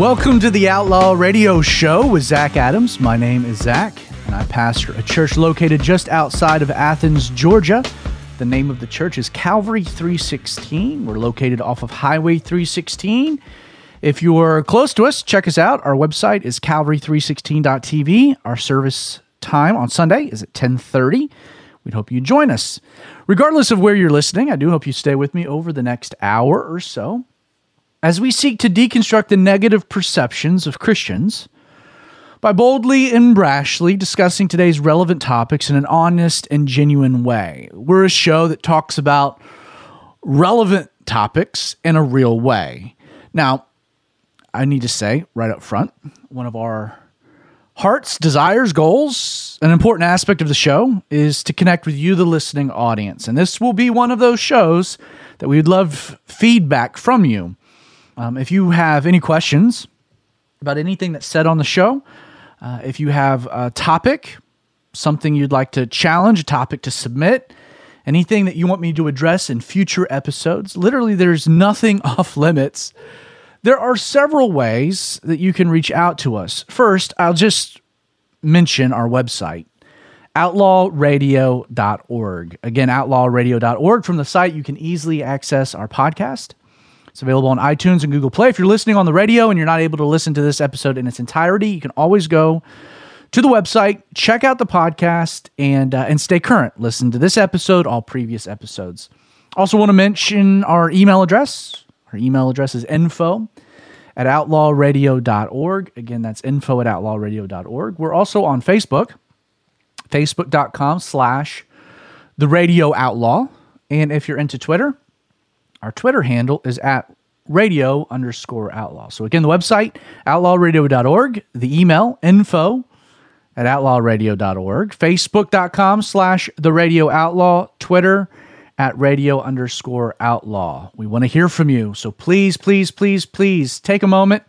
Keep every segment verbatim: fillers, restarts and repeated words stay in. Welcome to the Outlaw Radio Show with Zach Adams. My name is Zach, and I pastor a church located just outside of Athens, Georgia. The name of the church is Calvary three sixteen. We're located off of Highway three sixteen. If you're close to us, check us out. Our website is calvary three sixteen dot t v. Our service time on Sunday is at ten thirty. We'd hope you join us. Regardless of where you're listening, I do hope you stay with me over the next hour or so as we seek to deconstruct the negative perceptions of Christians by boldly and brashly discussing today's relevant topics in an honest and genuine way. We're a show that talks about relevant topics in a real way. Now, I need to say right up front, one of our hearts, desires, goals, an important aspect of the show is to connect with you, the listening audience. And this will be one of those shows that we'd love feedback from you. Um, if you have any questions about anything that's said on the show, uh, if you have a topic, something you'd like to challenge, a topic to submit, anything that you want me to address in future episodes, literally there's nothing off limits. There are several ways that you can reach out to us. First, I'll just mention our website, outlaw radio dot org. Again, outlaw radio dot org. From the site, you can easily access our podcast. It's available on iTunes and Google Play. If you're listening on the radio and you're not able to listen to this episode in its entirety, you can always go to the website, check out the podcast, and, uh, and stay current. Listen to this episode, all previous episodes. Also want to mention our email address. Our email address is info at outlaw radio dot org. Again, that's info at outlaw radio dot org. We're also on Facebook, facebook dot com slash the radio outlaw. And if you're into Twitter, our Twitter handle is at radio underscore outlaw. So again, the website, outlaw radio dot org, the email, info at outlaw radio dot org, facebook dot com slash the radio outlaw, Twitter, at radio underscore outlaw. We want to hear from you. So please, please, please, please take a moment,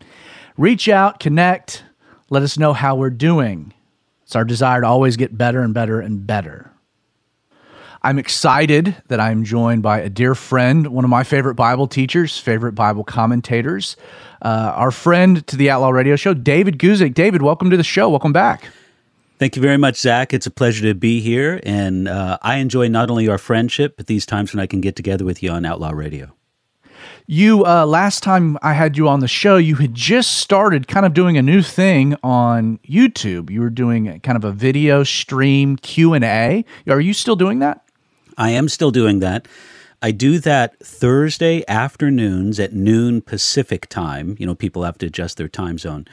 reach out, connect, let us know how we're doing. It's our desire to always get better and better and better. I'm excited that I'm joined by a dear friend, one of my favorite Bible teachers, favorite Bible commentators, uh, our friend to the Outlaw Radio Show, David Guzik. David, welcome to the show. Welcome back. Thank you very much, Zach. It's a pleasure to be here, and uh, I enjoy not only our friendship, but these times when I can get together with you on Outlaw Radio. You, uh, last time I had you on the show, you had just started kind of doing a new thing on YouTube. You were doing a, kind of a video stream Q and A. Are you still doing that? I am still doing that. I do that Thursday afternoons at noon Pacific time. You know, people have to adjust their time zone.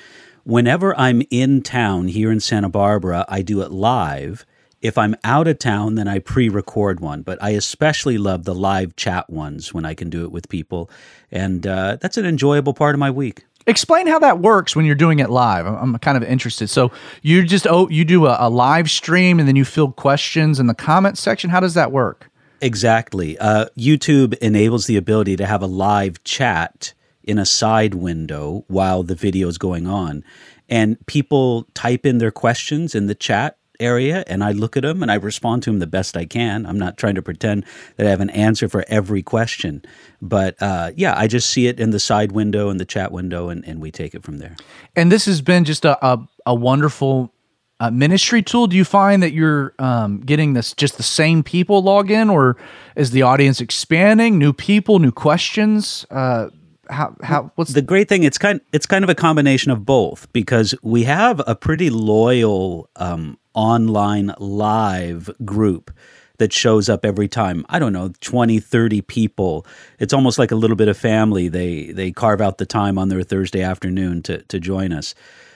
Whenever I'm in town here in Santa Barbara, I do it live. If I'm out of town, then I pre-record one. But I especially love the live chat ones when I can do it with people. And uh, that's an enjoyable part of my week. Explain how that works when you're doing it live. I'm, I'm kind of interested. So you just oh, you do a, a live stream and then you field questions in the comments section. How does that work? Exactly. Uh, YouTube enables the ability to have a live chat in a side window while the video is going on. And people type in their questions in the chat area, and I look at them and I respond to them the best I can. I'm not trying to pretend that I have an answer for every question. But uh, yeah, I just see it in the side window and the chat window, and, and we take it from there. And this has been just a, a, a wonderful uh, ministry tool. Do you find that you're um, getting this just the same people log in, or is the audience expanding, new people, new questions? Uh How, how, what's the great thing? It's kind it's kind of a combination of both, because we have a pretty loyal um, online live group that shows up every time. I don't know, twenty, thirty people. It's almost like a little bit of family. They they carve out the time on their Thursday afternoon to, to join us.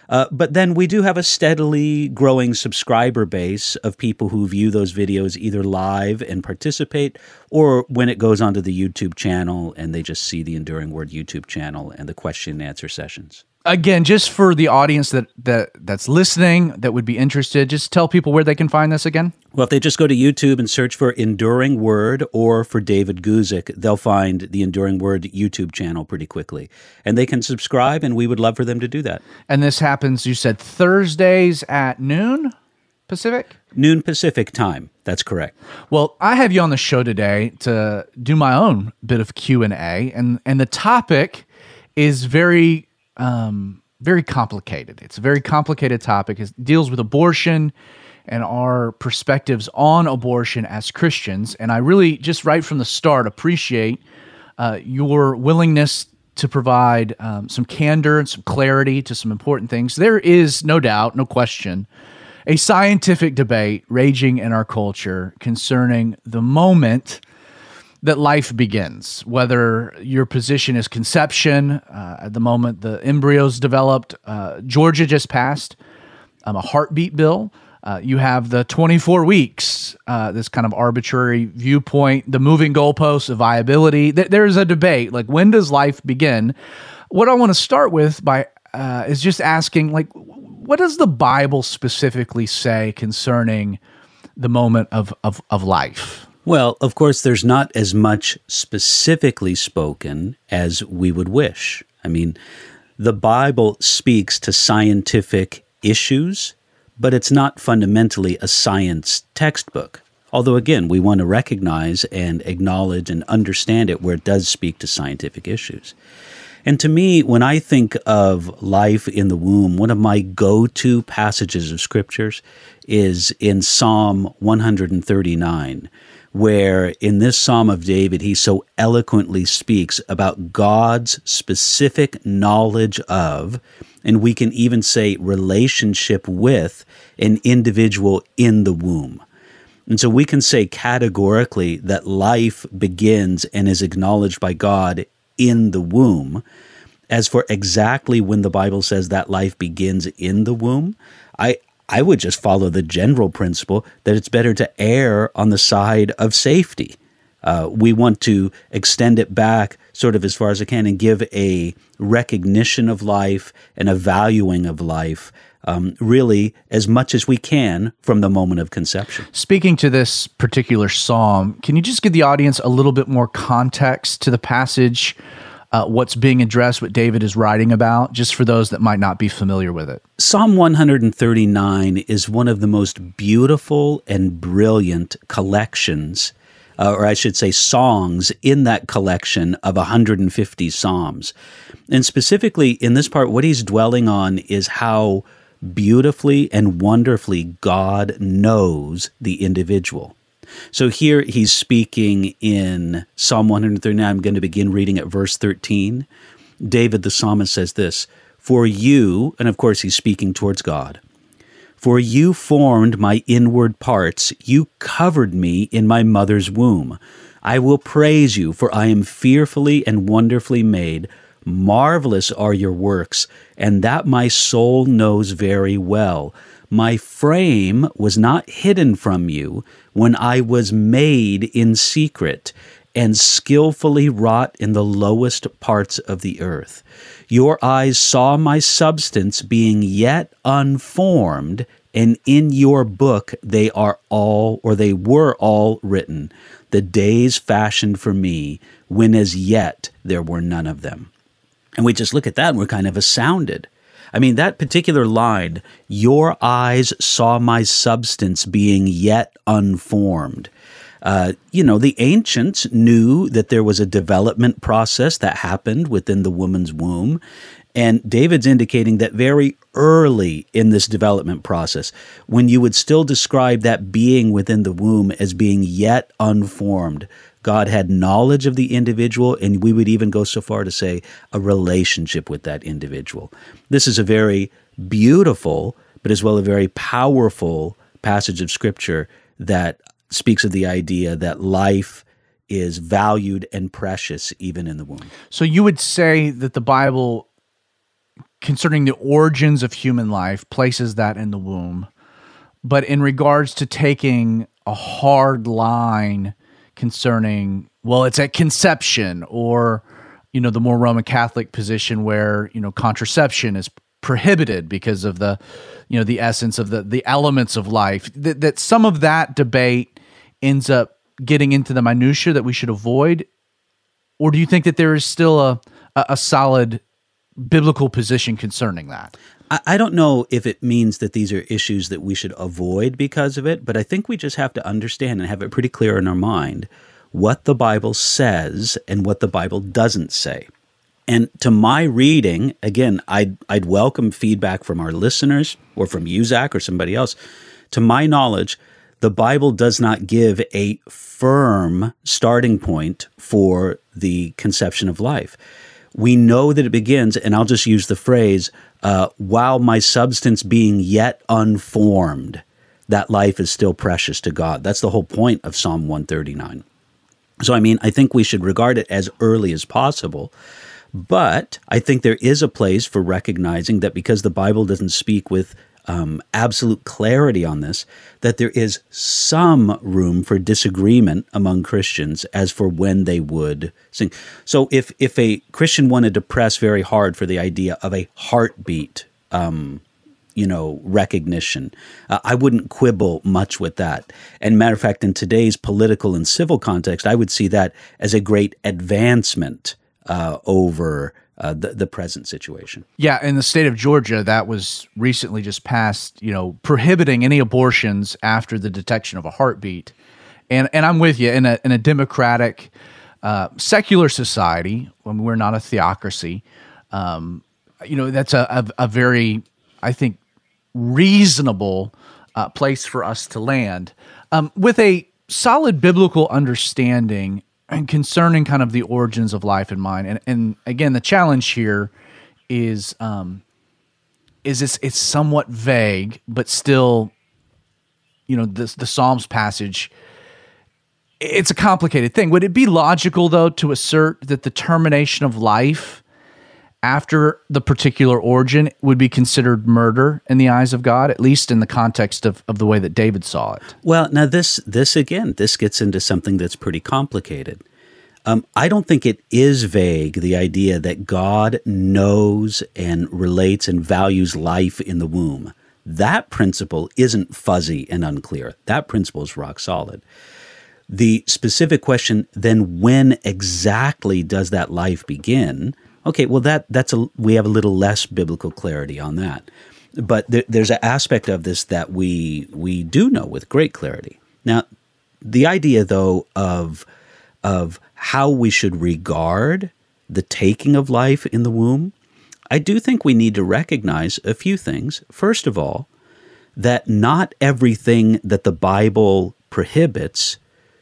Uh, but then we do have a steadily growing subscriber base of people who view those videos either live and participate, or when it goes onto the YouTube channel and they just see the Enduring Word YouTube channel and the question and answer sessions. Again, just for the audience that, that that's listening that would be interested, just tell people where they can find this again. Well, if they just go to YouTube and search for Enduring Word or for David Guzik, they'll find the Enduring Word YouTube channel pretty quickly. And they can subscribe, and we would love for them to do that. And this happens, you said, Thursdays at noon Pacific? Noon Pacific time. That's correct. Well, I have you on the show today to do my own bit of Q and A, and and the topic is very um, very complicated. It's a very complicated topic. It deals with abortion and our perspectives on abortion as Christians. And I really, just right from the start, appreciate uh, your willingness to provide um, some candor and some clarity to some important things. There is no doubt, no question, a scientific debate raging in our culture concerning the moment that life begins, whether your position is conception, uh, at the moment the embryo's developed. Uh, Georgia just passed um, a heartbeat bill. Uh, you have the twenty-four weeks, uh, this kind of arbitrary viewpoint, the moving goalposts of viability. Th- there's a debate, like, when does life begin? What I want to start with by uh, is just asking, like, what does the Bible specifically say concerning the moment of, of, of life? Well, of course, there's not as much specifically spoken as we would wish. I mean, the Bible speaks to scientific issues, but it's not fundamentally a science textbook. Although, again, we want to recognize and acknowledge and understand it where it does speak to scientific issues. And to me, when I think of life in the womb, one of my go-to passages of scriptures is in Psalm one thirty-nine, where in this Psalm of David, he so eloquently speaks about God's specific knowledge of, and we can even say relationship with, an individual in the womb. And so we can say categorically that life begins and is acknowledged by God in the womb. As for exactly when the Bible says that life begins in the womb, I I would just follow the general principle that it's better to err on the side of safety. Uh, we want to extend it back sort of as far as I can and give a recognition of life and a valuing of life, um, really as much as we can from the moment of conception. Speaking to this particular psalm, can you just give the audience a little bit more context to the passage? Uh, what's being addressed, what David is writing about, just for those that might not be familiar with it. Psalm one thirty-nine is one of the most beautiful and brilliant collections, uh, or I should say songs, in that collection of one hundred fifty psalms. And specifically in this part, what he's dwelling on is how beautifully and wonderfully God knows the individual. So here he's speaking in Psalm one thirty-nine. I'm going to begin reading at verse thirteen. David the psalmist says this, "For you," and of course he's speaking towards God, "for you formed my inward parts. You covered me in my mother's womb. I will praise you, for I am fearfully and wonderfully made. Marvelous are your works, and that my soul knows very well. My frame was not hidden from you when I was made in secret and skillfully wrought in the lowest parts of the earth. Your eyes saw my substance being yet unformed, and in your book they are all, or they were all written, the days fashioned for me, when as yet there were none of them." And we just look at that and we're kind of astounded. I mean, that particular line, "Your eyes saw my substance being yet unformed." Uh, you know, the ancients knew that there was a development process that happened within the woman's womb. And David's indicating that very early in this development process, when you would still describe that being within the womb as being yet unformed, God had knowledge of the individual, and we would even go so far to say a relationship with that individual. This is a very beautiful, but as well a very powerful passage of Scripture that speaks of the idea that life is valued and precious even in the womb. So you would say that the Bible, concerning the origins of human life, places that in the womb, but in regards to taking a hard line concerning, well, it's at conception, or, you know, the more Roman Catholic position where, you know, contraception is prohibited because of the, you know, the essence of the the elements of life, that, that some of that debate ends up getting into the minutia that we should avoid? Or do you think that there is still a, a, a solid biblical position concerning that? I don't know if it means that these are issues that we should avoid because of it, but I think we just have to understand and have it pretty clear in our mind what the Bible says and what the Bible doesn't say. And to my reading, again, I'd, I'd welcome feedback from our listeners or from you, Zach, or somebody else. To my knowledge, the Bible does not give a firm starting point for the conception of life. We know that it begins, and I'll just use the phrase, uh, while my substance being yet unformed, that life is still precious to God. That's the whole point of Psalm one thirty-nine. So, I mean, I think we should regard it as early as possible. But I think there is a place for recognizing that because the Bible doesn't speak with um, absolute clarity on this, that there is some room for disagreement among Christians as for when they would sing. So if if a Christian wanted to press very hard for the idea of a heartbeat, um, you know, recognition, uh, I wouldn't quibble much with that. And matter of fact, in today's political and civil context, I would see that as a great advancement Uh, over uh, the, the present situation. Yeah, in the state of Georgia, that was recently just passed, you know, prohibiting any abortions after the detection of a heartbeat. And and I'm with you, in a in a democratic, uh, secular society, when we're not a theocracy, um, you know, that's a, a, a very, I think, reasonable uh, place for us to land. Um, with a solid biblical understanding and concerning kind of the origins of life in mind. And and again, the challenge here is um, is it's it's somewhat vague, but still, you know, the, the Psalms passage, it's a complicated thing. Would it be logical, though, to assert that the termination of life after the particular origin would be considered murder in the eyes of God, at least in the context of, of the way that David saw it? Well, now this, this again, this gets into something that's pretty complicated. Um, I don't think it is vague, the idea that God knows and relates and values life in the womb. That principle isn't fuzzy and unclear. That principle is rock solid. The specific question, then when exactly does that life begin? Okay, well, that that's a we have a little less biblical clarity on that, but there, there's an aspect of this that we we do know with great clarity. Now, the idea though of of how we should regard the taking of life in the womb, I do think we need to recognize a few things. First of all, that not everything that the Bible prohibits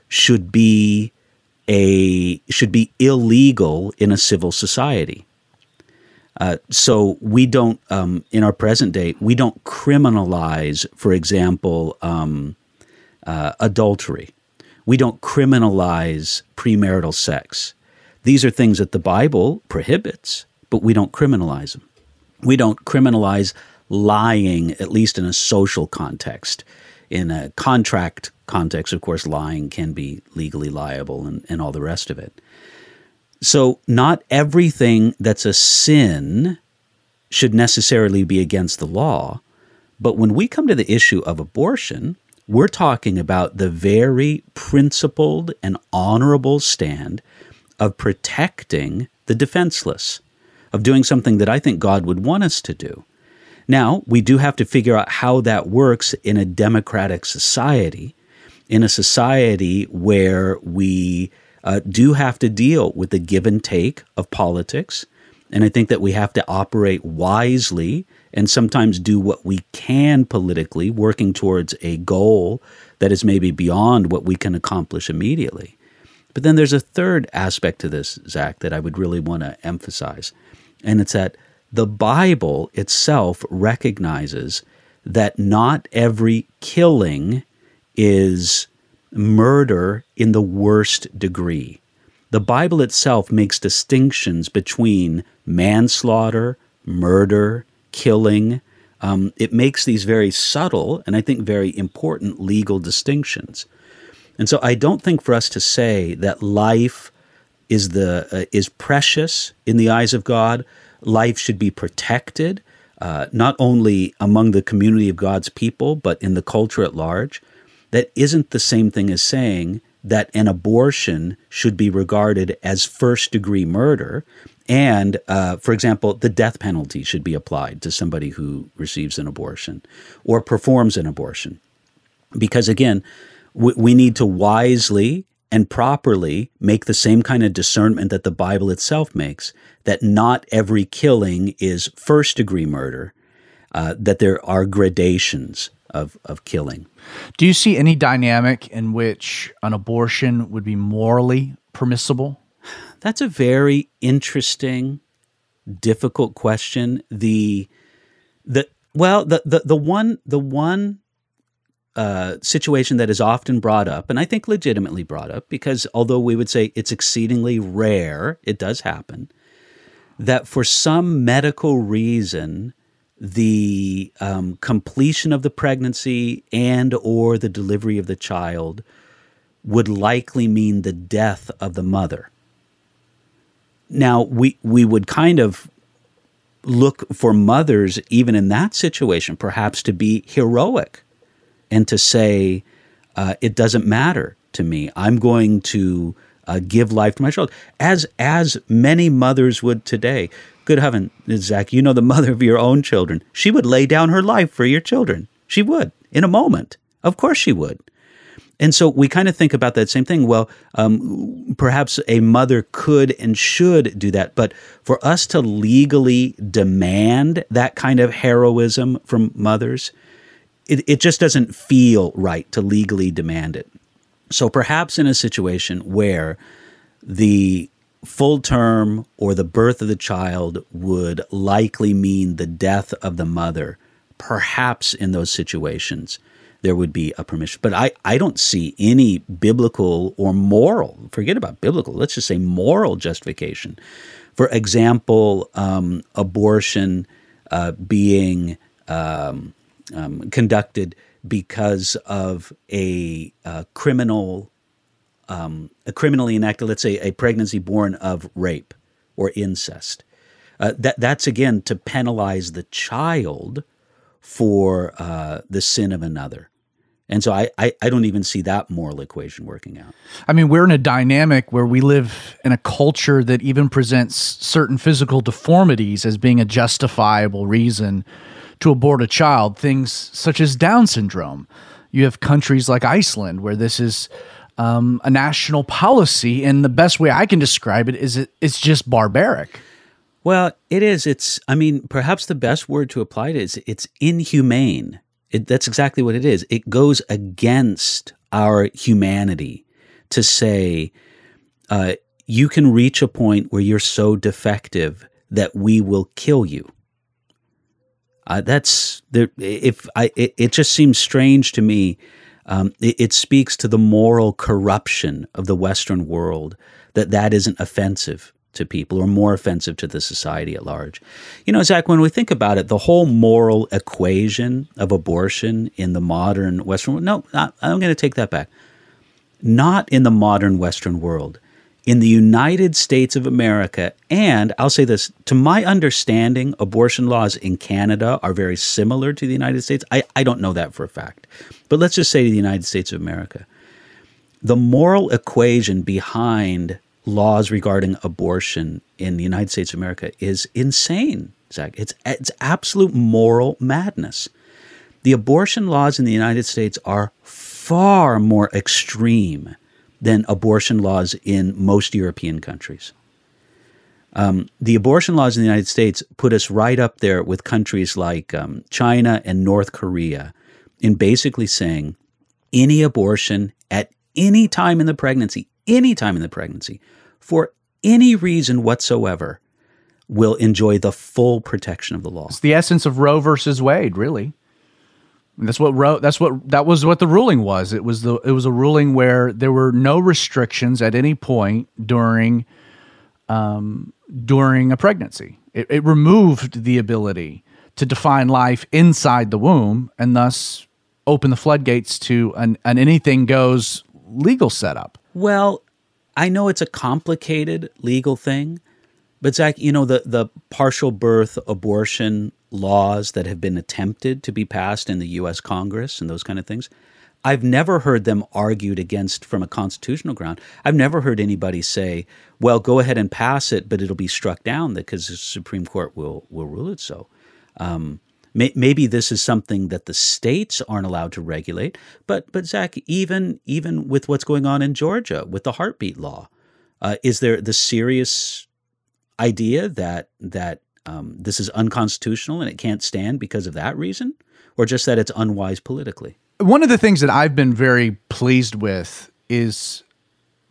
should be. A, should be illegal in a civil society. Uh, so we don't, um, in our present day, we don't criminalize, for example, um, uh, adultery. We don't criminalize premarital sex. These are things that the Bible prohibits, but we don't criminalize them. We don't criminalize lying, at least in a social context. In a contract context, of course, lying can be legally liable and, and all the rest of it. So not everything that's a sin should necessarily be against the law. But when we come to the issue of abortion, we're talking about the very principled and honorable stand of protecting the defenseless, of doing something that I think God would want us to do. Now, we do have to figure out how that works in a democratic society, in a society where we uh, do have to deal with the give and take of politics. And I think that we have to operate wisely and sometimes do what we can politically, working towards a goal that is maybe beyond what we can accomplish immediately. But then there's a third aspect to this, Zach, that I would really want to emphasize, and it's that the Bible itself recognizes that not every killing is murder in the worst degree. The Bible itself makes distinctions between manslaughter, murder, killing. Um, it makes these very subtle and I think very important legal distinctions. And so I don't think for us to say that life is the uh, is precious in the eyes of God. Life should be protected, uh, not only among the community of God's people, but in the culture at large. That isn't the same thing as saying that an abortion should be regarded as first-degree murder, and, uh, for example, the death penalty should be applied to somebody who receives an abortion or performs an abortion. Because, again, we, we need to wisely and properly make the same kind of discernment that the Bible itself makes, that not every killing is first-degree murder, uh, that there are gradations of, of killing. Do you see any dynamic in which an abortion would be morally permissible? That's a very interesting, difficult question. The the well, the the, the one the one uh, situation that is often brought up, and I think legitimately brought up, because although we would say it's exceedingly rare, it does happen, that for some medical reason, the um, completion of the pregnancy and or the delivery of the child would likely mean the death of the mother. Now, we we would kind of look for mothers, even in that situation, perhaps to be heroic and to say, uh, it doesn't matter to me. I'm going to uh, give life to my child, as as many mothers would today. Good heaven, Zach, you know the mother of your own children. She would lay down her life for your children. She would, in a moment. Of course she would. And so we kind of think about that same thing. Well, um, perhaps a mother could and should do that. But for us to legally demand that kind of heroism from mothers, it, it just doesn't feel right to legally demand it. So perhaps in a situation where the full term or the birth of the child would likely mean the death of the mother, perhaps in those situations, there would be a permission. But I, I don't see any biblical or moral, forget about biblical, let's just say moral justification. For example, um, abortion uh, being um, um, conducted because of a, a criminal, um, a criminally enacted, let's say a pregnancy born of rape or incest. Uh, that that's again to penalize the child for uh, the sin of another. And so I, I, I don't even see that moral equation working out. I mean, we're in a dynamic where we live in a culture that even presents certain physical deformities as being a justifiable reason to abort a child, things such as Down syndrome. You have countries like Iceland where this is um, a national policy, and the best way I can describe it is it, it's just barbaric. Well, it is. It's, I mean, perhaps the best word to apply it is it's inhumane. It, that's exactly what it is. It goes against our humanity to say, uh, you can reach a point where you're so defective that we will kill you. Uh, that's, there, if I, it, it just seems strange to me. Um, it, it speaks to the moral corruption of the Western world that that isn't offensive to people, or more offensive to the society at large. You know, Zach, when we think about it, the whole moral equation of abortion in the modern Western world, no, not, I'm going to take that back. Not in the modern Western world. In the United States of America, and I'll say this, to my understanding, abortion laws in Canada are very similar to the United States. I, I don't know that for a fact. But let's just say to the United States of America, the moral equation behind laws regarding abortion in the United States of America is insane, Zach. It's it's absolute moral madness. The abortion laws in the United States are far more extreme than abortion laws in most European countries. Um, the abortion laws in the United States put us right up there with countries like um, China and North Korea in basically saying any abortion at any time in the pregnancy, any time in the pregnancy, for any reason whatsoever, will enjoy the full protection of the law. It's the essence of Roe versus Wade, really. And that's what Roe. That's what that was. What the ruling was. It was the. It was a ruling where there were no restrictions at any point during, um, during a pregnancy. It, it removed the ability to define life inside the womb, and thus open the floodgates to an, an anything goes legal setup. Well, I know it's a complicated legal thing, but Zach, you know, the, the partial birth abortion laws that have been attempted to be passed in the U S Congress and those kind of things, I've never heard them argued against from a constitutional ground. I've never heard anybody say, well, go ahead and pass it, but it'll be struck down because the Supreme Court will will rule it so. Um, May, maybe this is something that the states aren't allowed to regulate. But but Zach, even even with what's going on in Georgia with the heartbeat law, uh, is there the serious idea that that um, this is unconstitutional and it can't stand because of that reason, or just that it's unwise politically? One of the things that I've been very pleased with is,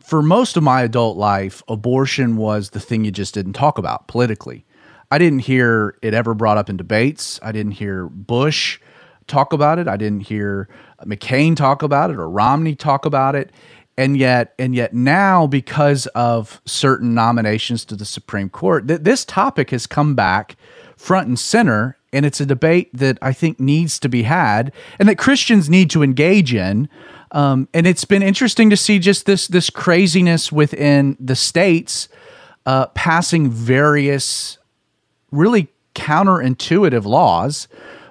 for most of my adult life, abortion was the thing you just didn't talk about politically. I didn't hear it ever brought up in debates. I didn't hear Bush talk about it. I didn't hear McCain talk about it or Romney talk about it. And yet, and yet now, because of certain nominations to the Supreme Court, th- this topic has come back front and center, and it's a debate that I think needs to be had and that Christians need to engage in. Um, and it's been interesting to see just this this craziness within the states uh, passing various really counterintuitive laws,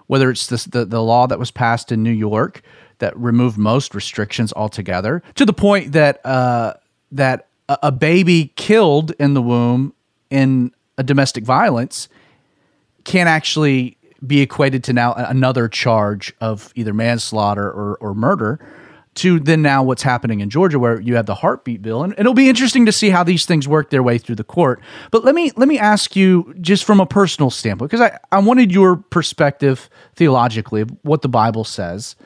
whether it's this, the, the law that was passed in New York that removed most restrictions altogether, to the point that uh, that a, a baby killed in the womb in a domestic violence can actually be equated to now another charge of either manslaughter or, or murder, to then now what's happening in Georgia, where you have the heartbeat bill. And it'll be interesting to see how these things work their way through the court. But let me let me ask you, just from a personal standpoint, because I, I wanted your perspective theologically of what the Bible says.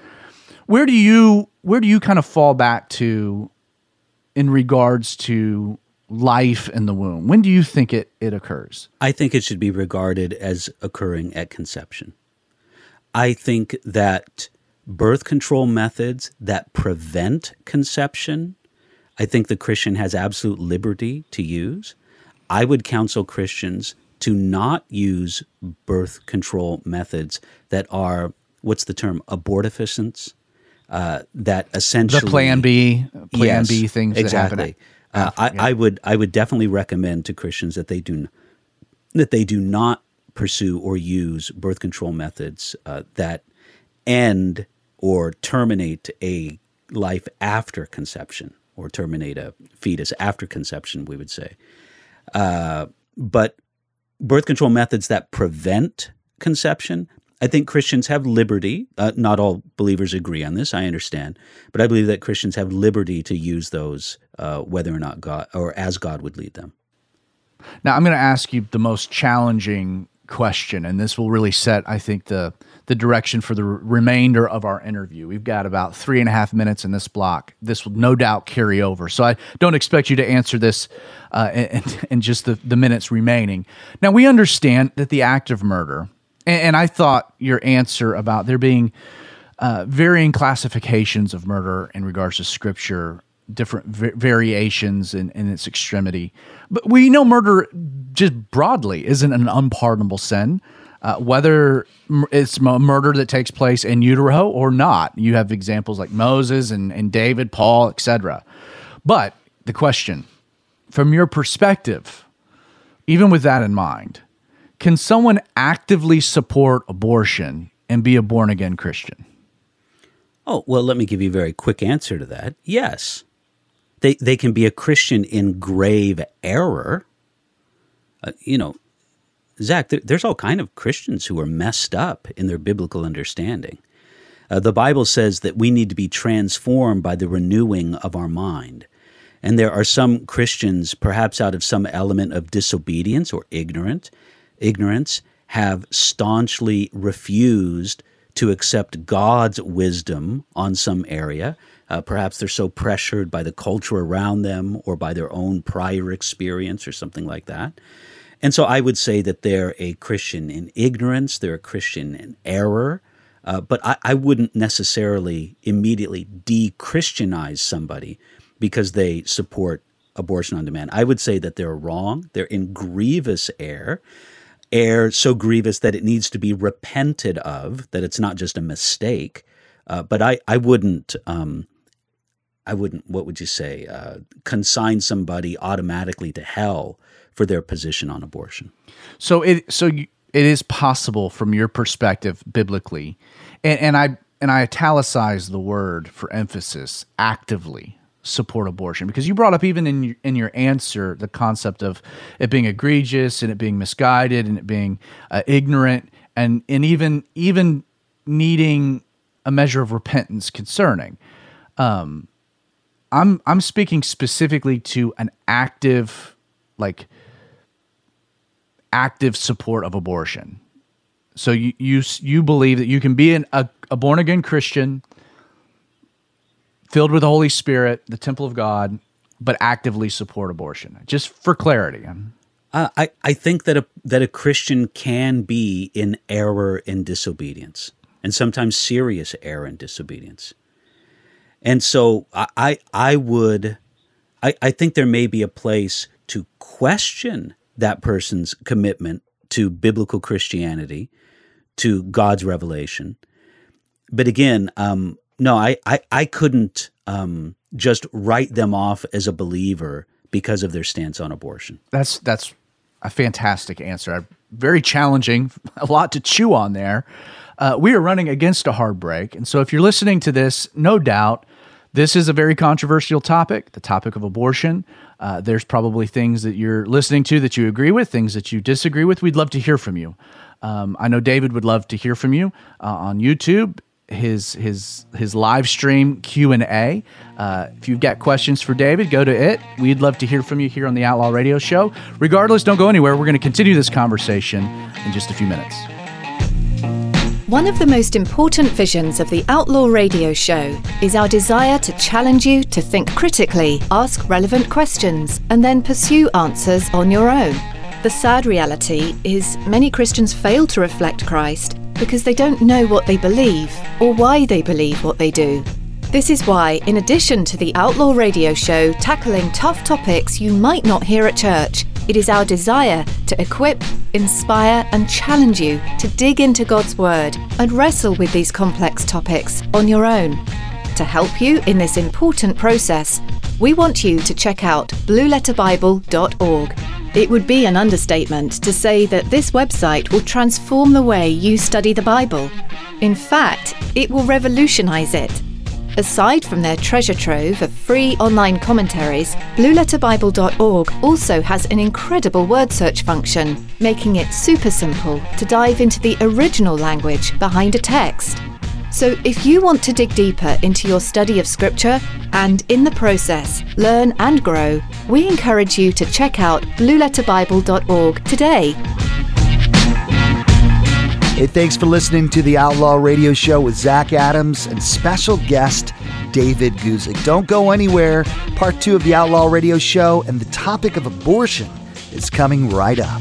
Where do you where do you kind of fall back to in regards to life in the womb? When do you think it, it occurs? I think it should be regarded as occurring at conception. I think that birth control methods that prevent conception, I think the Christian has absolute liberty to use. I would counsel Christians to not use birth control methods that are, what's the term, abortifacients, uh, that essentially— The plan B, plan yes, B things exactly. that happen. Uh, I, yeah. I would I would definitely recommend to Christians that they do that they do not pursue or use birth control methods uh, that end or terminate a life after conception, or terminate a fetus after conception, we would say. Uh, but birth control methods that prevent conception, I think Christians have liberty. Uh, not all believers agree on this, I understand, but I believe that Christians have liberty to use those, uh, whether or not God, or as God would lead them. Now, I'm going to ask you the most challenging question, and this will really set, I think, the the direction for the remainder of our interview. We've got about three and a half minutes in this block. This will no doubt carry over, so I don't expect you to answer this uh, in, in just the, the minutes remaining. Now, we understand that the act of murder— and I thought your answer about there being uh, varying classifications of murder in regards to Scripture, different v- variations in, in its extremity. But we know murder just broadly isn't an unpardonable sin, uh, whether it's murder that takes place in utero or not. You have examples like Moses and, and David, Paul, et cetera. But the question, from your perspective, even with that in mind— can someone actively support abortion and be a born-again Christian? Oh, well, let me give you a very quick answer to that. Yes. They they can be a Christian in grave error. Uh, you know, Zach, there, there's all kind of Christians who are messed up in their biblical understanding. Uh, the Bible says that we need to be transformed by the renewing of our mind. And there are some Christians, perhaps out of some element of disobedience or ignorance, Ignorance have staunchly refused to accept God's wisdom on some area. Uh, perhaps they're so pressured by the culture around them or by their own prior experience or something like that. And so I would say that they're a Christian in ignorance, they're a Christian in error, uh, but I, I wouldn't necessarily immediately de-Christianize somebody because they support abortion on demand. I would say that they're wrong, they're in grievous error, error so grievous that it needs to be repented of, that it's not just a mistake. Uh, but I, I wouldn't, um, I wouldn't, what would you say, uh, consign somebody automatically to hell for their position on abortion. So it, so you, it is possible from your perspective, biblically, and, and I, and I italicize the word for emphasis, actively support abortion, because you brought up even in your, in your answer the concept of it being egregious and it being misguided and it being uh, ignorant and and even even needing a measure of repentance concerning. Um, I'm I'm speaking specifically to an active, like active support of abortion. So you you you believe that you can be an, a, a born again Christian, filled with the Holy Spirit, the temple of God, but actively support abortion. Just for clarity. Uh, I, I think that a, that a Christian can be in error and disobedience, and sometimes serious error and disobedience. And so I I, I would, I, I think there may be a place to question that person's commitment to biblical Christianity, to God's revelation. But again, um, no, I, I, I couldn't um, just write them off as a believer because of their stance on abortion. That's that's a fantastic answer. Very challenging, a lot to chew on there. Uh, we are running against a hard break. And so if you're listening to this, no doubt, this is a very controversial topic, the topic of abortion. Uh, there's probably things that you're listening to that you agree with, things that you disagree with. We'd love to hear from you. Um, I know David would love to hear from you uh, on YouTube, his his his live stream Q and A. Uh, if you've got questions for David, go to it. We'd love to hear from you here on the Outlaw Radio Show. Regardless, don't go anywhere. We're going to continue this conversation in just a few minutes. One of the most important visions of the Outlaw Radio Show is our desire to challenge you to think critically, ask relevant questions, and then pursue answers on your own. The sad reality is many Christians fail to reflect Christ because they don't know what they believe or why they believe what they do. This is why, in addition to the Outlaw Radio Show tackling tough topics you might not hear at church, it is our desire to equip, inspire, and challenge you to dig into God's Word and wrestle with these complex topics on your own. To help you in this important process, we want you to check out blue letter bible dot org. It would be an understatement to say that this website will transform the way you study the Bible. In fact, it will revolutionize it. Aside from their treasure trove of free online commentaries, blue letter bible dot org also has an incredible word search function, making it super simple to dive into the original language behind a text. So if you want to dig deeper into your study of Scripture and, in the process, learn and grow, we encourage you to check out blue letter bible dot org today. Hey, thanks for listening to the Outlaw Radio Show with Zach Adams and special guest David Guzik. Don't go anywhere. Part two of the Outlaw Radio Show and the topic of abortion is coming right up.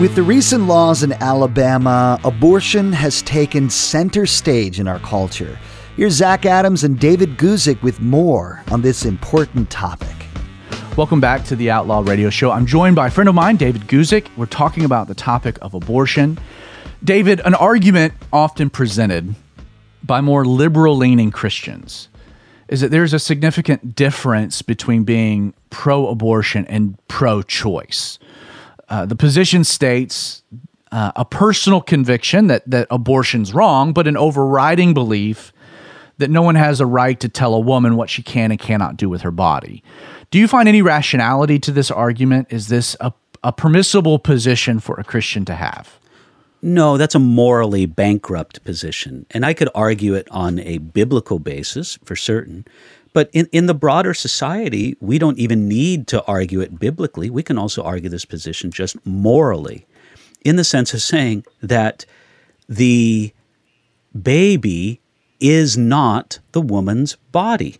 With the recent laws in Alabama, abortion has taken center stage in our culture. Here's Zach Adams and David Guzik with more on this important topic. Welcome back to the Outlaw Radio Show. I'm joined by a friend of mine, David Guzik. We're talking about the topic of abortion. David, an argument often presented by more liberal-leaning Christians is that there's a significant difference between being pro-abortion and pro-choice. Uh, the position states uh, a personal conviction that, that abortion's wrong, but an overriding belief that no one has a right to tell a woman what she can and cannot do with her body. Do you find any rationality to this argument? Is this a, a permissible position for a Christian to have? No, that's a morally bankrupt position. And I could argue it on a biblical basis for certain. But in, in the broader society, we don't even need to argue it biblically. We can also argue this position just morally, in the sense of saying that the baby is not the woman's body.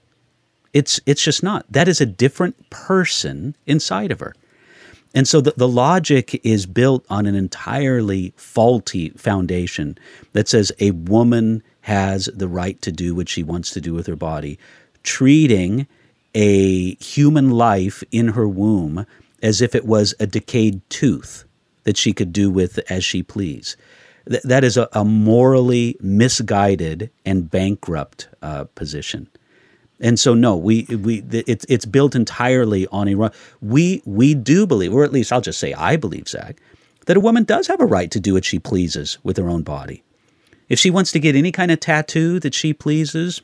It's it's just not. That is a different person inside of her. And so the, the logic is built on an entirely faulty foundation that says a woman has the right to do what she wants to do with her body, treating a human life in her womb as if it was a decayed tooth that she could do with as she pleased. Th- that is a, a morally misguided and bankrupt uh, position. And so, no, we we it's it's built entirely on a we we do believe, or at least I'll just say I believe, Zach, that a woman does have a right to do what she pleases with her own body. If she wants to get any kind of tattoo that she pleases,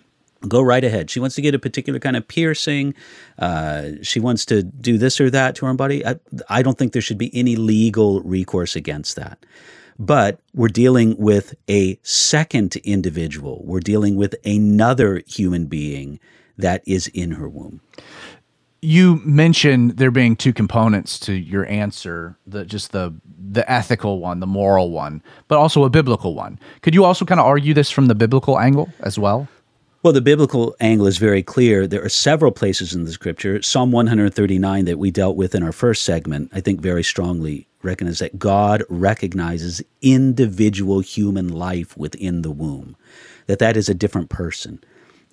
Go right ahead. She wants to get a particular kind of piercing. Uh, she wants to do this or that to her body. I, I don't think there should be any legal recourse against that. But we're dealing with a second individual. We're dealing with another human being that is in her womb. You mentioned there being two components to your answer, the, just the the ethical one, the moral one, but also a biblical one. Could you also kind of argue this from the biblical angle as well? Well, the biblical angle is very clear. There are several places in the scripture. Psalm one thirty-nine that we dealt with in our first segment, I think very strongly recognizes that God recognizes individual human life within the womb, that that is a different person.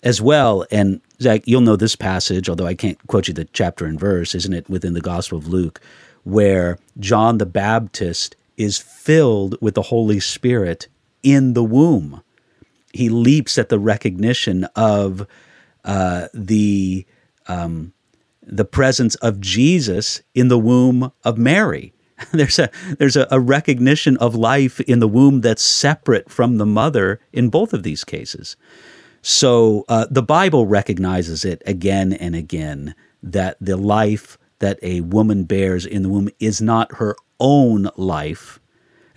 As well, and Zach, you'll know this passage, although I can't quote you the chapter and verse, isn't it within the Gospel of Luke, where John the Baptist is filled with the Holy Spirit in the womb. He leaps at the recognition of uh, the um, the presence of Jesus in the womb of Mary. There's a there's a, a recognition of life in the womb that's separate from the mother in both of these cases. So uh, the Bible recognizes it again and again that the life that a woman bears in the womb is not her own life.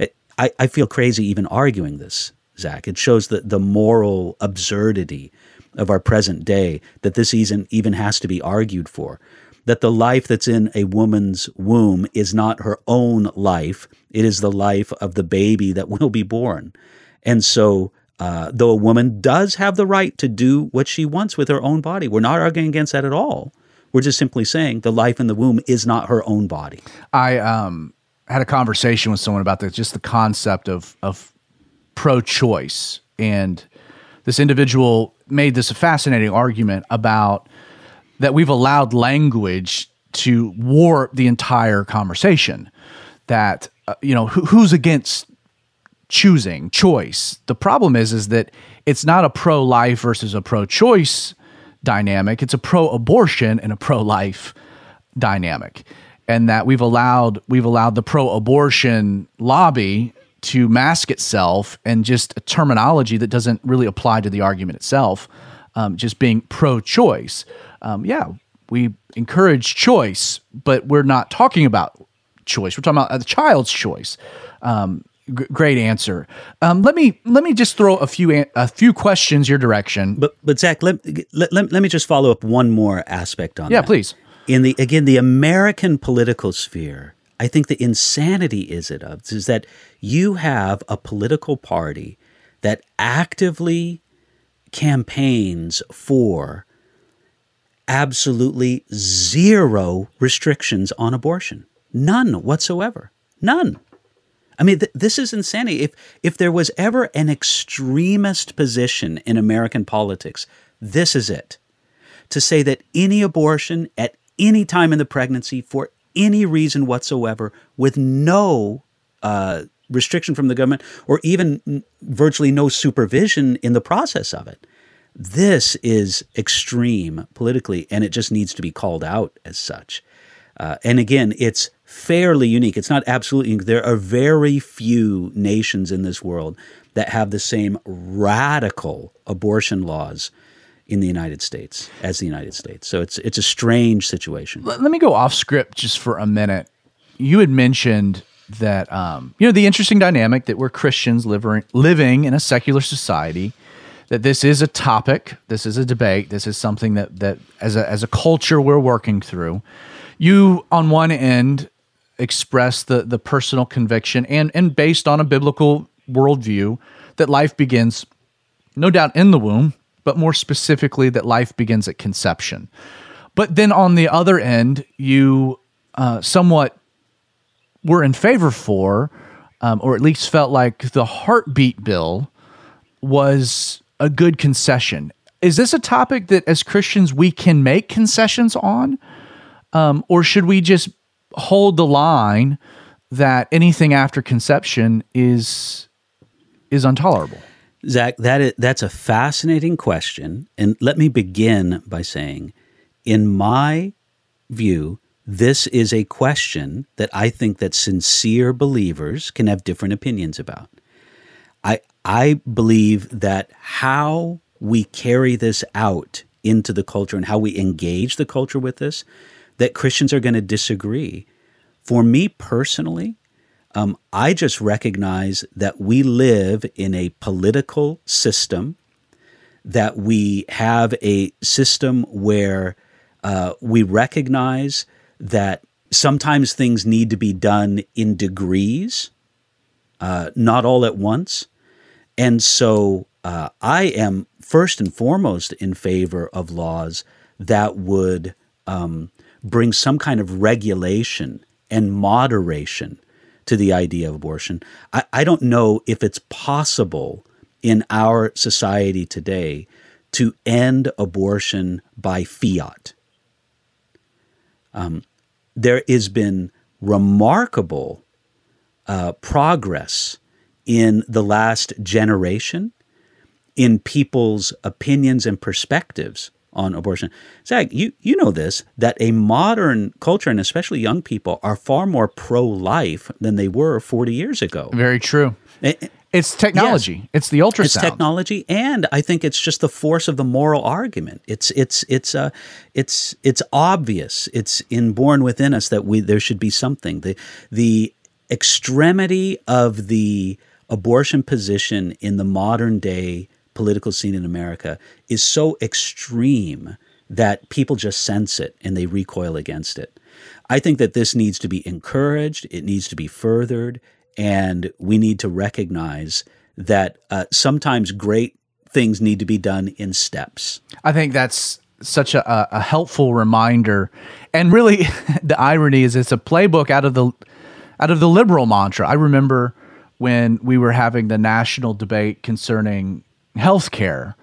It, I, I feel crazy even arguing this, Zach. It shows the, the moral absurdity of our present day that this even, even has to be argued for, that the life that's in a woman's womb is not her own life. It is the life of the baby that will be born. And so uh, though a woman does have the right to do what she wants with her own body, we're not arguing against that at all. We're just simply saying the life in the womb is not her own body. I um, had a conversation with someone about this, just the concept of of pro-choice, and this individual made this a fascinating argument about that we've allowed language to warp the entire conversation, that uh, you know who, who's against choosing choice. The problem is is that it's not a pro-life versus a pro-choice dynamic, it's a pro-abortion and a pro-life dynamic, and that we've allowed we've allowed the pro-abortion lobby to mask itself and just a terminology that doesn't really apply to the argument itself, um, just being pro-choice. Um, yeah, we encourage choice, but we're not talking about choice. We're talking about the child's choice. Um, g- great answer. Um, let me let me just throw a few an- a few questions your direction. But but Zach, let let, let, let me just follow up one more aspect on yeah, that. Yeah, please. In the again, the American political sphere, I think the insanity is it of is that you have a political party that actively campaigns for absolutely zero restrictions on abortion, none whatsoever, none. I mean, th- this is insanity. If if there was ever an extremist position in American politics, this is it: to say that any abortion at any time in the pregnancy for any reason whatsoever, with no uh, restriction from the government or even virtually no supervision in the process of it. This is extreme politically, and it just needs to be called out as such. Uh, and again, it's fairly unique. It's not absolutely unique. There are very few nations in this world that have the same radical abortion laws in the United States, as the United States. So it's it's a strange situation. Let, let me go off script just for a minute. You had mentioned that, um, you know, the interesting dynamic that we're Christians living, living in a secular society, that this is a topic, this is a debate, this is something that, that as a, as a culture we're working through. You, on one end, express the, the personal conviction and, and based on a biblical worldview that life begins, no doubt, in the womb, but more specifically that life begins at conception. But then on the other end, you uh, somewhat were in favor for, um, or at least felt like the heartbeat bill was a good concession. Is this a topic that as Christians we can make concessions on? Um, or should we just hold the line that anything after conception is is intolerable? Zach, that is, that's a fascinating question, and let me begin by saying, in my view, this is a question that I think that sincere believers can have different opinions about. I I believe that how we carry this out into the culture and how we engage the culture with this, that Christians are going to disagree. For me personally, um, I just recognize that we live in a political system, that we have a system where uh, we recognize that sometimes things need to be done in degrees, uh, not all at once. And so uh, I am first and foremost in favor of laws that would um, bring some kind of regulation and moderation to the idea of abortion. I, I don't know if it's possible in our society today to end abortion by fiat. Um, there has been remarkable uh, progress in the last generation in people's opinions and perspectives on abortion. Zach, you, you know this, that a modern culture, and especially young people, are far more pro-life than they were forty years ago. Very true. It, It's technology. Yes. It's the ultrasound. It's technology, and I think it's just the force of the moral argument. It's it's it's uh, it's it's obvious. It's inborn within us that we there should be something. The the extremity of the abortion position in the modern day political scene in America is so extreme that people just sense it and they recoil against it. I think that this needs to be encouraged. It needs to be furthered. And we need to recognize that uh, sometimes great things need to be done in steps. I think that's such a, a helpful reminder. And really, the irony is it's a playbook out of the out of the liberal mantra. I remember when we were having the national debate concerning healthcare.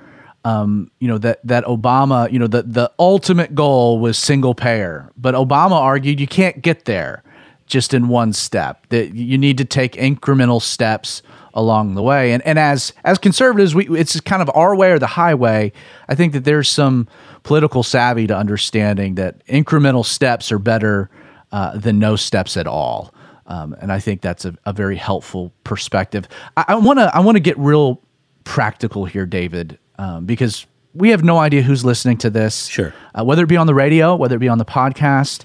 Um, you know that that Obama, you know, the the ultimate goal was single payer, but Obama argued you can't get there just in one step, that you need to take incremental steps along the way. And and as as conservatives, we it's kind of our way or the highway. I think that there's some political savvy to understanding that incremental steps are better uh, than no steps at all. Um, and I think that's a, a very helpful perspective. I, I wanna I wanna get real practical here, David, um, because we have no idea who's listening to this. Sure, uh, whether it be on the radio, whether it be on the podcast.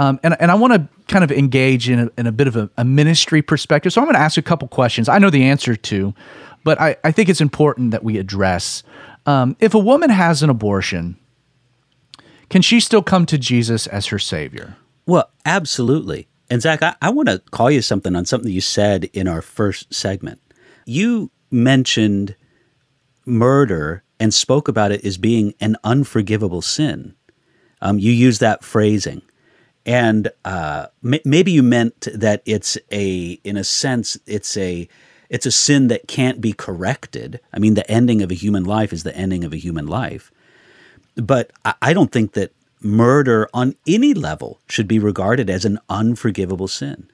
Um, and and I want to kind of engage in a, in a bit of a, a ministry perspective. So I'm going to ask a couple questions I know the answer to, but I, I think it's important that we address. Um, if a woman has an abortion, can she still come to Jesus as her Savior? Well, absolutely. And Zach, I, I want to call you something on something you said in our first segment. You mentioned murder and spoke about it as being an unforgivable sin. Um, you used that phrasing. And uh, m- maybe you meant that it's a, in a sense, it's a, it's a sin that can't be corrected. I mean, the ending of a human life is the ending of a human life. But I, I don't think that murder on any level should be regarded as an unforgivable sin.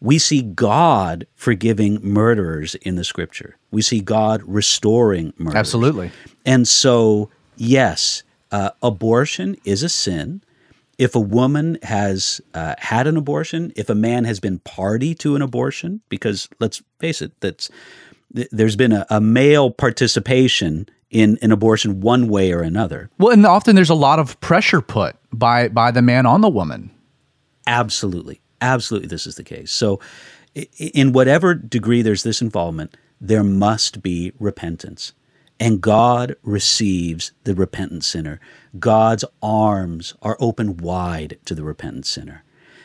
We see God forgiving murderers in the Scripture. We see God restoring murderers. Absolutely. And so, yes, uh, abortion is a sin. If a woman has uh, had an abortion, if a man has been party to an abortion, because let's face it, that's th- there's been a, a male participation in an abortion one way or another. Well, and often there's a lot of pressure put by by the man on the woman. Absolutely. Absolutely, this is the case. So in whatever degree there's this involvement, there must be repentance. And God receives the repentant sinner. God's arms are open wide to the repentant sinner.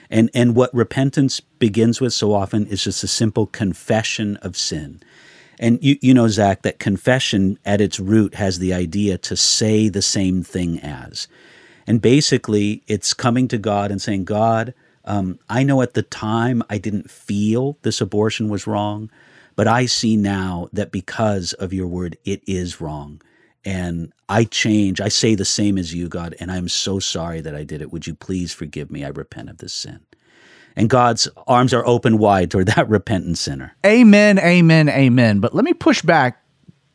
And and what repentance begins with so often is just a simple confession of sin. And you, you know, Zach, that confession at its root has the idea to say the same thing as. And basically, it's coming to God and saying, God, um, I know at the time I didn't feel this abortion was wrong, but I see now that because of your word, it is wrong. And I change. I say the same as you, God, and I'm so sorry that I did it. Would you please forgive me? I repent of this sin. And God's arms are open wide toward that repentant sinner. Amen, amen, amen. But let me push back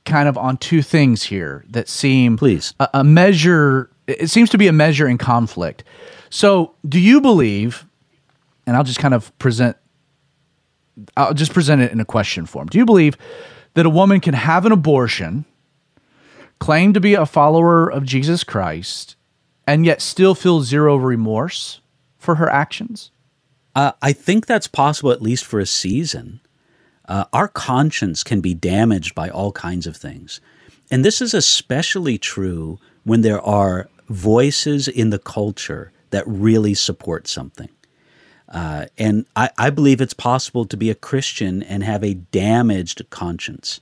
kind of on two things here that seem please. A, a measure, it seems to be a measure in conflict. So do you believe, and I'll just kind of present I'll just present it in a question form. Do you believe that a woman can have an abortion, claim to be a follower of Jesus Christ, and yet still feel zero remorse for her actions? Uh, I think that's possible, at least for a season. Uh, our conscience can be damaged by all kinds of things. And this is especially true when there are voices in the culture that really support something. Uh, and I, I believe it's possible to be a Christian and have a damaged conscience.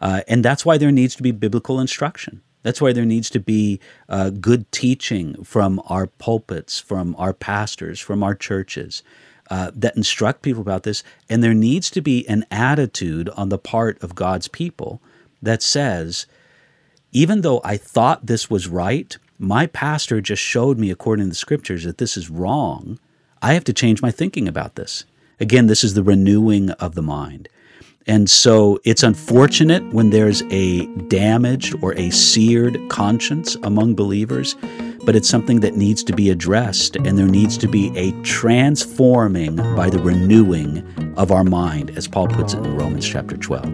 Uh, and that's why there needs to be biblical instruction. That's why there needs to be uh, good teaching from our pulpits, from our pastors, from our churches uh, that instruct people about this. And there needs to be an attitude on the part of God's people that says, even though I thought this was right, my pastor just showed me according to the scriptures that this is wrong. I have to change my thinking about this. Again, this is the renewing of the mind. And so it's unfortunate when there's a damaged or a seared conscience among believers, but it's something that needs to be addressed, and there needs to be a transforming by the renewing of our mind, as Paul puts it in Romans chapter twelve.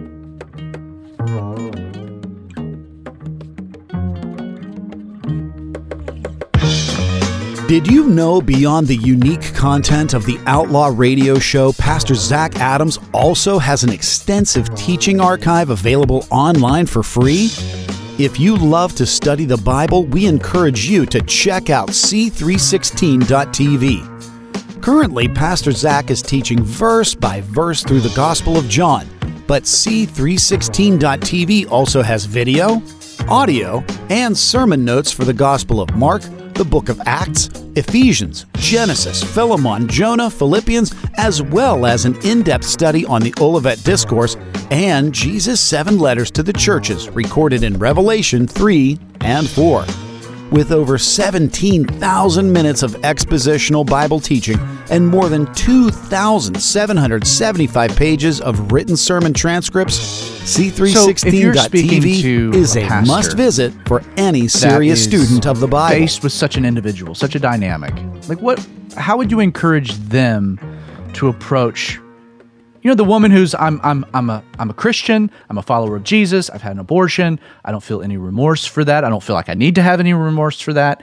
Did you know beyond the unique content of the Outlaw Radio Show, Pastor Zach Adams also has an extensive teaching archive available online for free? If you love to study the Bible, we encourage you to check out C three sixteen dot T V. Currently, Pastor Zach is teaching verse by verse through the Gospel of John, but C three sixteen dot T V also has video, audio, and sermon notes for the Gospel of Mark, the book of Acts, Ephesians, Genesis, Philemon, Jonah, Philippians, as well as an in-depth study on the Olivet Discourse and Jesus' seven letters to the churches recorded in Revelation three and four. With over seventeen thousand minutes of expositional Bible teaching and more than two thousand seven hundred seventy-five pages of written sermon transcripts, C three sixteen dot T V so is a, a must-visit for any serious student of the Bible. Faced with such an individual, such a dynamic, like what? How would you encourage them to approach? You know, the woman who's I'm I'm I'm a I'm a Christian. I'm a follower of Jesus. I've had an abortion. I don't feel any remorse for that. I don't feel like I need to have any remorse for that.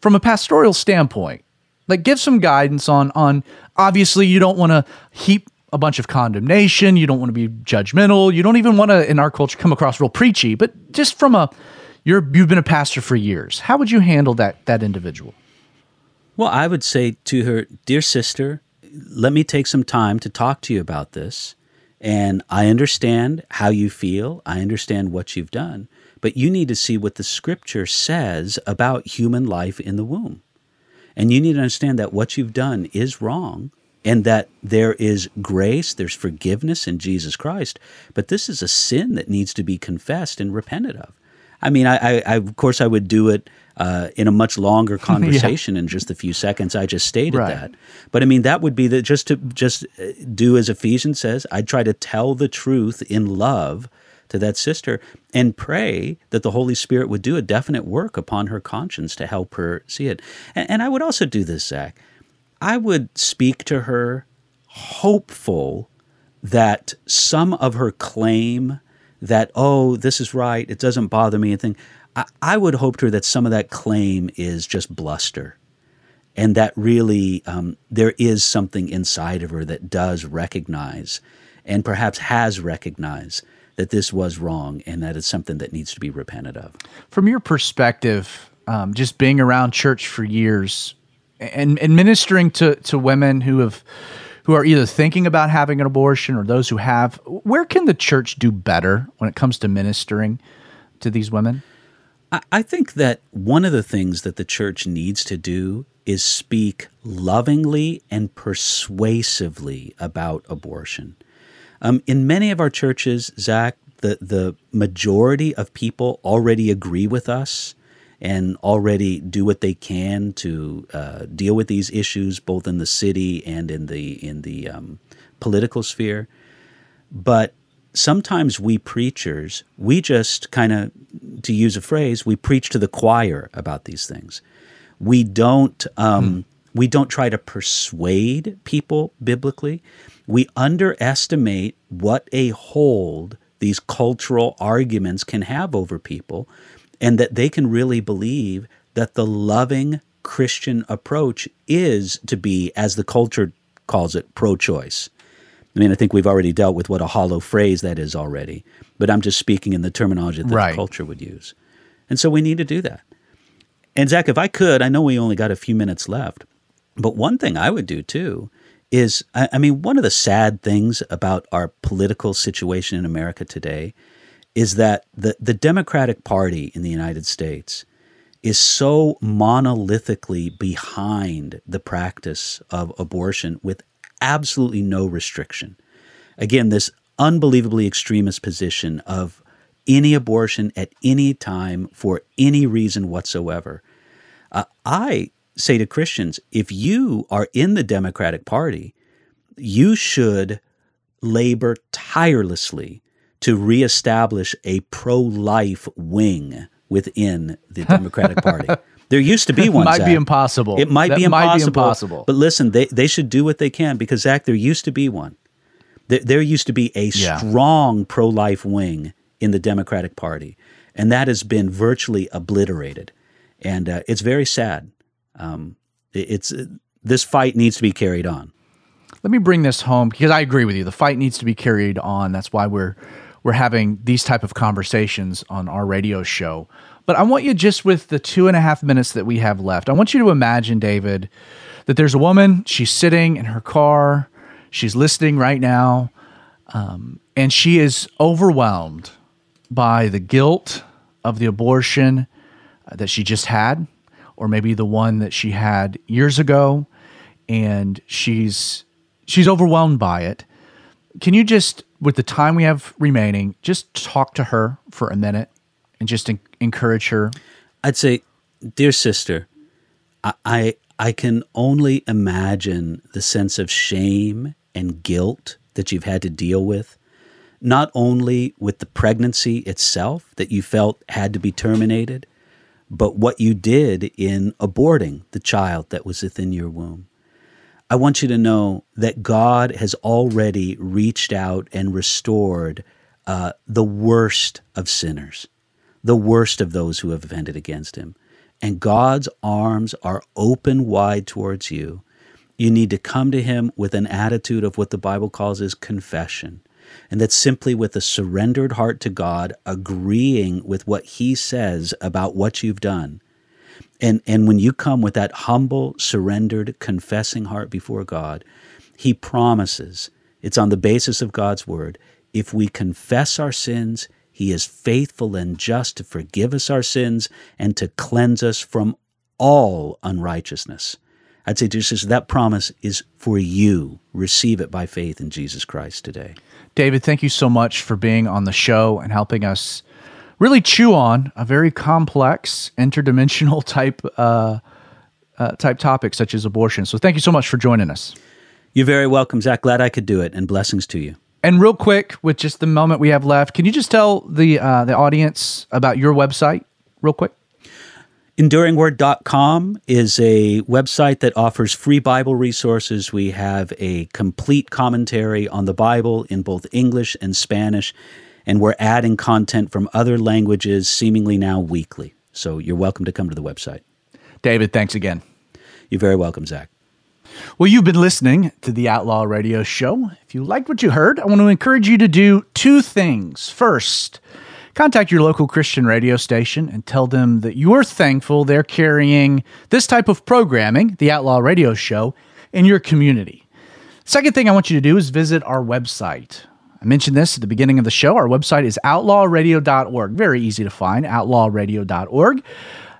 From a pastoral standpoint, like give some guidance on on. Obviously, you don't want to heap a bunch of condemnation. You don't want to be judgmental. You don't even want to, in our culture, come across real preachy, but just from a, you're, you've been a pastor for years. How would you handle that, that individual? Well, I would say to her, dear sister, let me take some time to talk to you about this. And I understand how you feel. I understand what you've done, but you need to see what the scripture says about human life in the womb. And you need to understand that what you've done is wrong, and that there is grace, there's forgiveness in Jesus Christ, but this is a sin that needs to be confessed and repented of. I mean, I, I of course I would do it uh, in a much longer conversation yeah. in just the few seconds I just stated right. that. But I mean, that would be the, just to just do as Ephesians says, I'd try to tell the truth in love to that sister and pray that the Holy Spirit would do a definite work upon her conscience to help her see it. And, and I would also do this, Zach. I would speak to her hopeful that some of her claim that, oh, this is right, it doesn't bother me, and thing, I, I would hope to her that some of that claim is just bluster, and that really um, there is something inside of her that does recognize and perhaps has recognized that this was wrong and that it's something that needs to be repented of. From your perspective, um, just being around church for years, And, and ministering to, to women who have who are either thinking about having an abortion or those who have, where can the church do better when it comes to ministering to these women? I, I think that one of the things that the church needs to do is speak lovingly and persuasively about abortion. Um, in many of our churches, Zach, the, the majority of people already agree with us and already do what they can to uh, deal with these issues, both in the city and in the in the um, political sphere. But sometimes we preachers, we just kind of, to use a phrase, we preach to the choir about these things. We don't um, hmm. we don't try to persuade people biblically. We underestimate what a hold these cultural arguments can have over people, and that they can really believe that the loving Christian approach is to be, as the culture calls it, pro-choice. I mean, I think we've already dealt with what a hollow phrase that is already, but I'm just speaking in the terminology that right. the culture would use. And so we need to do that. And Zach, if I could, I know we only got a few minutes left, but one thing I would do too is, I, I mean, one of the sad things about our political situation in America today is that the, the Democratic Party in the United States is so monolithically behind the practice of abortion with absolutely no restriction. Again, this unbelievably extremist position of any abortion at any time for any reason whatsoever. Uh, I say to Christians, if you are in the Democratic Party, you should labor tirelessly to reestablish a pro-life wing within the Democratic Party. There used to be one, Zach. It might be impossible. It might be impossible. But listen, they, they should do what they can because, Zach, there used to be one. There, there used to be a strong pro-life wing in the Democratic Party, and that has been virtually obliterated. And uh, it's very sad. Um, it, it's uh, this fight needs to be carried on. Let me bring this home because I agree with you. The fight needs to be carried on. That's why we're we're having these type of conversations on our radio show. But I want you, just with the two and a half minutes that we have left, I want you to imagine, David, that there's a woman, she's sitting in her car, she's listening right now, um, and she is overwhelmed by the guilt of the abortion that she just had, or maybe the one that she had years ago, and she's she's overwhelmed by it. Can you just, with the time we have remaining, just talk to her for a minute? And just en- encourage her? I'd say, dear sister, I, I I can only imagine the sense of shame and guilt that you've had to deal with, not only with the pregnancy itself that you felt had to be terminated, but what you did in aborting the child that was within your womb. I want you to know that God has already reached out and restored uh, the worst of sinners, the worst of those who have offended against him. And God's arms are open wide towards you. You need to come to him with an attitude of what the Bible calls is confession. And that's simply with a surrendered heart to God, agreeing with what he says about what you've done. And, and when you come with that humble, surrendered, confessing heart before God, he promises, it's on the basis of God's word, if we confess our sins, he is faithful and just to forgive us our sins and to cleanse us from all unrighteousness. I'd say, dear sister, that promise is for you. Receive it by faith in Jesus Christ today. David, thank you so much for being on the show and helping us really chew on a very complex, interdimensional type uh, uh, type topic such as abortion. So thank you so much for joining us. You're very welcome, Zach. Glad I could do it, and blessings to you. And real quick, with just the moment we have left, can you just tell the uh, the audience about your website real quick? enduring word dot com is a website that offers free Bible resources. We have a complete commentary on the Bible in both English and Spanish, and we're adding content from other languages seemingly now weekly. So you're welcome to come to the website. David, thanks again. You're very welcome, Zach. Well, you've been listening to the Outlaw Radio Show. If you liked what you heard, I want to encourage you to do two things. First, contact your local Christian radio station and tell them that you're thankful they're carrying this type of programming, the Outlaw Radio Show, in your community. Second thing I want you to do is visit our website. I mentioned this at the beginning of the show. Our website is outlaw radio dot org. Very easy to find, outlaw radio dot org.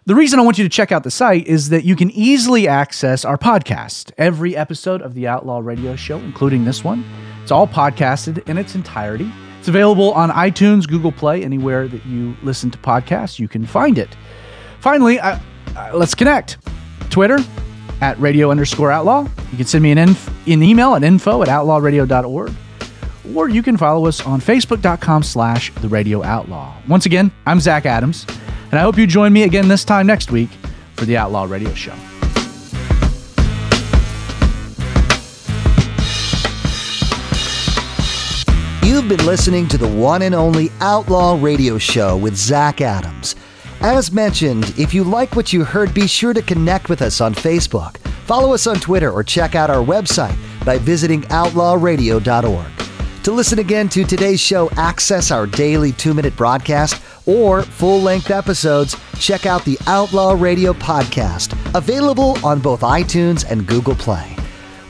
The reason I want you to check out the site is that you can easily access our podcast. Every episode of the Outlaw Radio Show, including this one, it's all podcasted in its entirety. It's available on iTunes, Google Play, anywhere that you listen to podcasts, you can find it. Finally, uh, uh, let's connect. Twitter, at radio underscore outlaw. You can send me an, inf- an email at info at outlaw radio dot org. Or you can follow us on facebook.com slash the radio outlaw. Once again, I'm Zach Adams. And I hope you join me again this time next week for the Outlaw Radio Show. You've been listening to the one and only Outlaw Radio Show with Zach Adams. As mentioned, if you like what you heard, be sure to connect with us on Facebook. Follow us on Twitter or check out our website by visiting outlaw radio dot org. To listen again to today's show, access our daily two-minute broadcast or full-length episodes, check out the Outlaw Radio podcast, available on both iTunes and Google Play.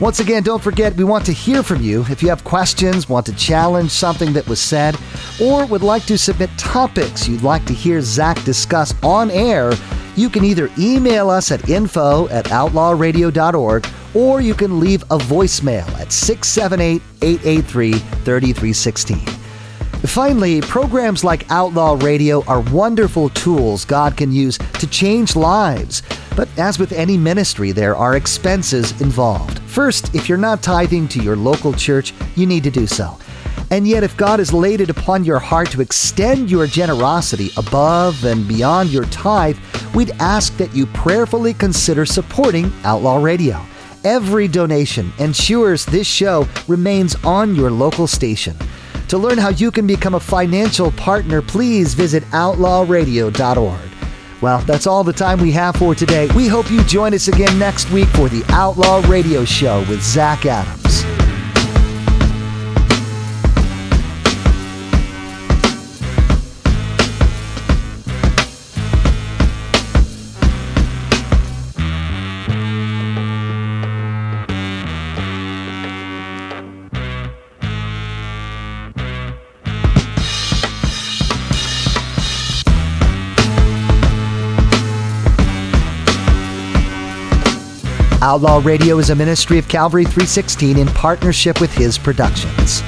Once again, don't forget, we want to hear from you. If you have questions, want to challenge something that was said, or would like to submit topics you'd like to hear Zach discuss on air, you can either email us at info at outlaw radio dot org, or you can leave a voicemail at six seven eight, eight eight three, three three one six. Finally, programs like Outlaw Radio are wonderful tools God can use to change lives. But as with any ministry, there are expenses involved. First, if you're not tithing to your local church, you need to do so. And yet, if God has laid it upon your heart to extend your generosity above and beyond your tithe, we'd ask that you prayerfully consider supporting Outlaw Radio. Every donation ensures this show remains on your local station. To learn how you can become a financial partner, please visit outlaw radio dot org. Well, that's all the time we have for today. We hope you join us again next week for the Outlaw Radio Show with Zach Adams. Outlaw Radio is a ministry of Calvary three sixteen in partnership with His Productions.